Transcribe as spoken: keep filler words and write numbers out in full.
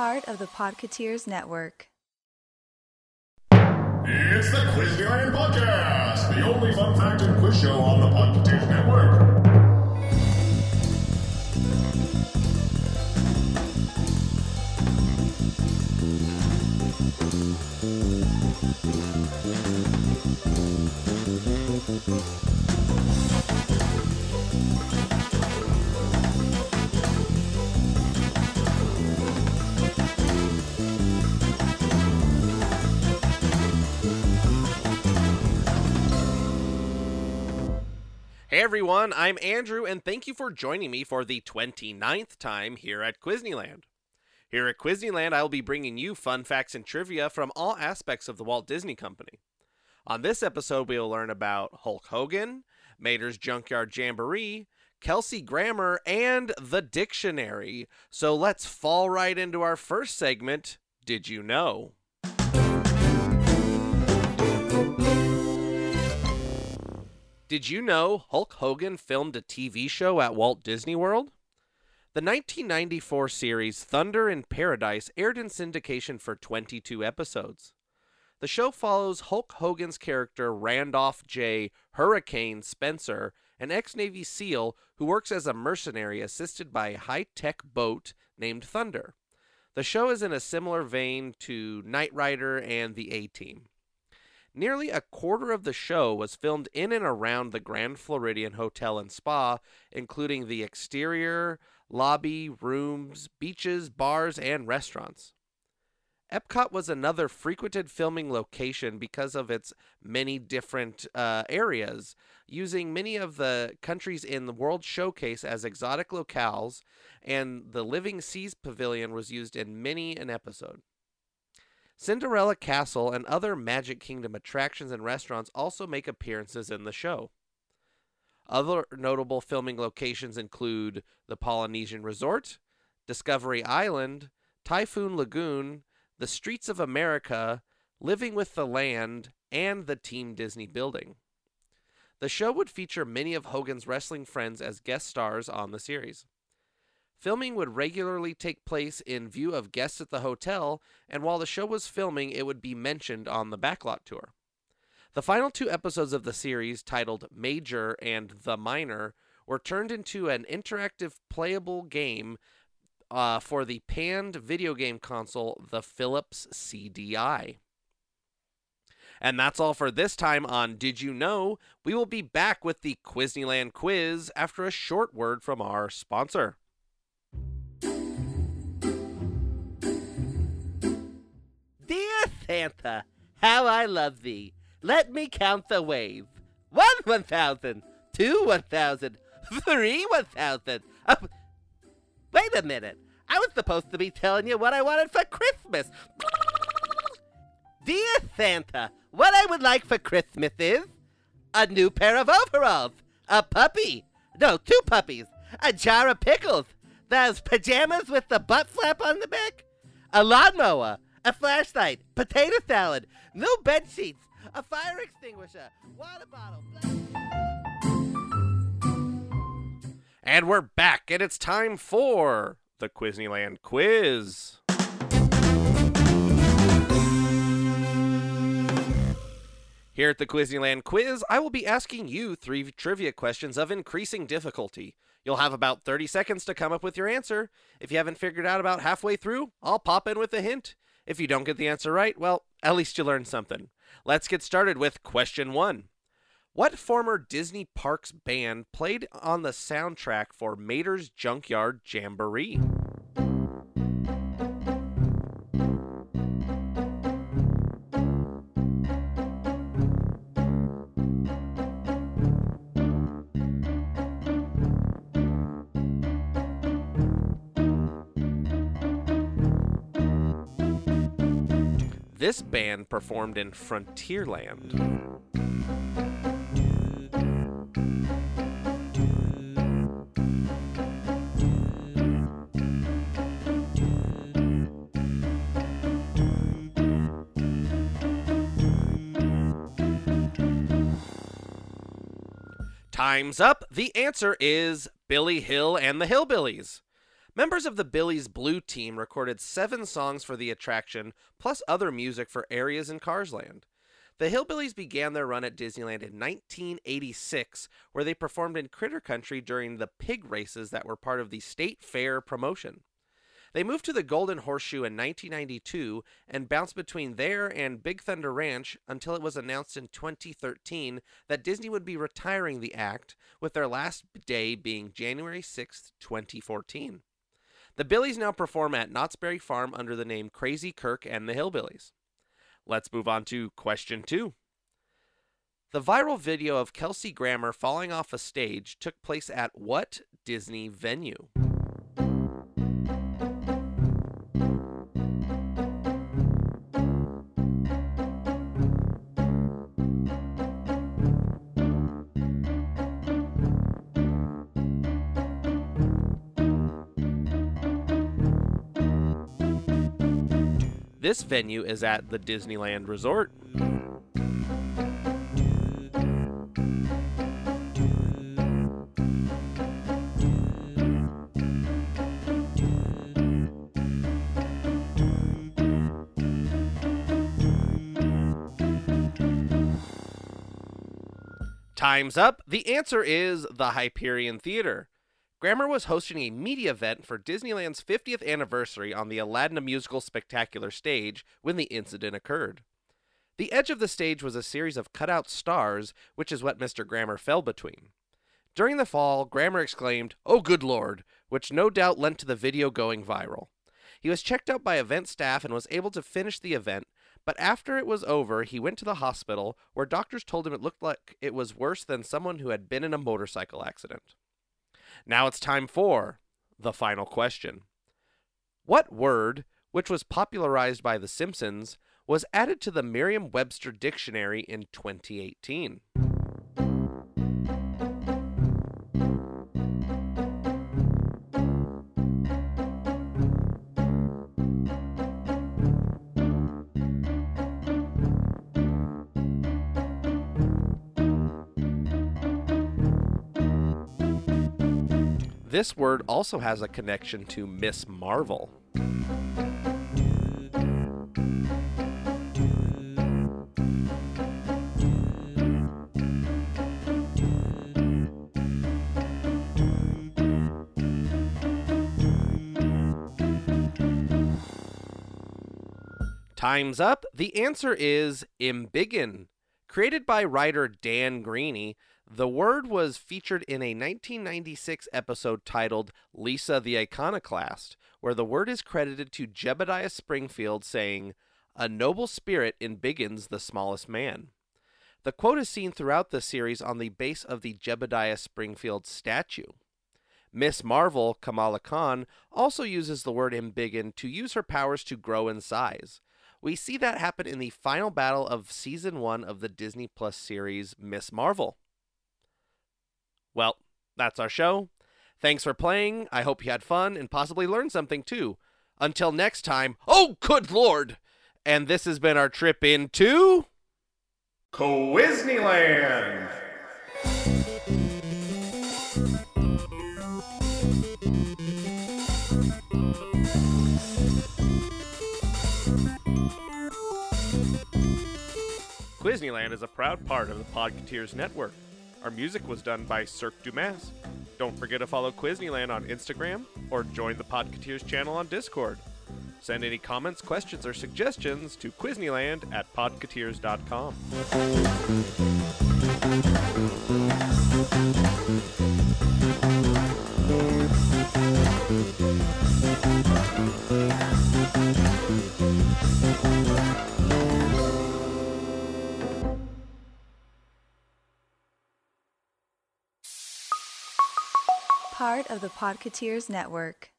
part of the Podcateers Network. It's the Quiznarian Podcast, the only fun fact and quiz show on the Podcateers Network. Hey everyone, I'm Andrew, and thank you for joining me for the twenty-ninth time here at Quizneyland. Here at Quizneyland, I'll be bringing you fun facts and trivia from all aspects of the Walt Disney Company. On this episode, we'll learn about Hulk Hogan, Mater's Junkyard Jamboree, Kelsey Grammer, and the dictionary. So let's fall right into our first segment, Did You Know? Did you know Hulk Hogan filmed a T V show at Walt Disney World? The nineteen ninety-four series Thunder in Paradise aired in syndication for twenty-two episodes. The show follows Hulk Hogan's character Randolph J. Hurricane Spencer, an ex-Navy SEAL who works as a mercenary assisted by a high-tech boat named Thunder. The show is in a similar vein to Knight Rider and The A-Team. Nearly a quarter of the show was filmed in and around the Grand Floridian Hotel and Spa, including the exterior, lobby, rooms, beaches, bars, and restaurants. Epcot was another frequented filming location because of its many different uh, areas, using many of the countries in the World Showcase as exotic locales, and the Living Seas Pavilion was used in many an episode. Cinderella Castle and other Magic Kingdom attractions and restaurants also make appearances in the show. Other notable filming locations include the Polynesian Resort, Discovery Island, Typhoon Lagoon, the Streets of America, Living with the Land, and the Team Disney Building. The show would feature many of Hogan's wrestling friends as guest stars on the series. Filming would regularly take place in view of guests at the hotel, and while the show was filming, it would be mentioned on the Backlot Tour. The final two episodes of the series, titled Major and The Minor, were turned into an interactive playable game uh, for the panned video game console, the Philips C D I. And that's all for this time on Did You Know? We will be back with the Quizneyland Quiz after a short word from our sponsor. Dear Santa, how I love thee. Let me count the wave. One one thousand, two one thousand, three one thousand. Oh, wait a minute. I was supposed to be telling you what I wanted for Christmas. Dear Santa, what I would like for Christmas is a new pair of overalls, a puppy, no, two puppies, a jar of pickles, those pajamas with the butt flap on the back, a lawnmower, a flashlight, potato salad, new bed sheets, a fire extinguisher, water bottle. And we're back, and it's time for the Quizneyland Quiz. Here at the Quizneyland Quiz, I will be asking you three trivia questions of increasing difficulty. You'll have about thirty seconds to come up with your answer. If you haven't figured out about halfway through, I'll pop in with a hint. If you don't get the answer right, well, at least you learned something. Let's get started with question one. What former Disney Parks band played on the soundtrack for Mater's Junkyard Jamboree? This band performed in Frontierland. Time's up. The answer is Billy Hill and the Hillbillies. Members of the Billy's Blue Team recorded seven songs for the attraction, plus other music for areas in Cars Land. The Hillbillies began their run at Disneyland in nineteen eighty-six, where they performed in Critter Country during the pig races that were part of the State Fair promotion. They moved to the Golden Horseshoe in nineteen ninety-two and bounced between there and Big Thunder Ranch until it was announced in twenty thirteen that Disney would be retiring the act, with their last day being January sixth, twenty fourteen. The Billies now perform at Knott's Berry Farm under the name Crazy Kirk and the Hillbillies. Let's move on to question two. The viral video of Kelsey Grammer falling off a stage took place at what Disney venue? This venue is at the Disneyland Resort. Time's up. The answer is the Hyperion Theater. Grammer was hosting a media event for Disneyland's fiftieth anniversary on the Aladdin Musical Spectacular stage when the incident occurred. The edge of the stage was a series of cutout stars, which is what Mister Grammer fell between. During the fall, Grammer exclaimed, "Oh good lord," which no doubt lent to the video going viral. He was checked out by event staff and was able to finish the event, but after it was over, he went to the hospital, where doctors told him it looked like it was worse than someone who had been in a motorcycle accident. Now it's time for the final question. What word, which was popularized by The Simpsons, was added to the Merriam-Webster Dictionary in twenty eighteen? This word also has a connection to Miss Marvel. Time's up. The answer is embiggen. Created by writer Dan Greaney, the word was featured in a nineteen ninety-six episode titled Lisa the Iconoclast, where the word is credited to Jebediah Springfield saying, "A noble spirit embiggins the smallest man." The quote is seen throughout the series on the base of the Jebediah Springfield statue. Miss Marvel, Kamala Khan, also uses the word embiggen to use her powers to grow in size. We see that happen in the final battle of Season one of the Disney Plus series Miss Marvel. Well, that's our show. Thanks for playing. I hope you had fun and possibly learned something too. Until next time, oh good lord! And this has been our trip into Quizneyland! Quizneyland is a proud part of the Podketeers Network. Our music was done by Cirque Dumas. Don't forget to follow Quizneyland on Instagram or join the Podketeers channel on Discord. Send any comments, questions, or suggestions to Quizneyland at podketeers dot com. Part of the Podketeers Network.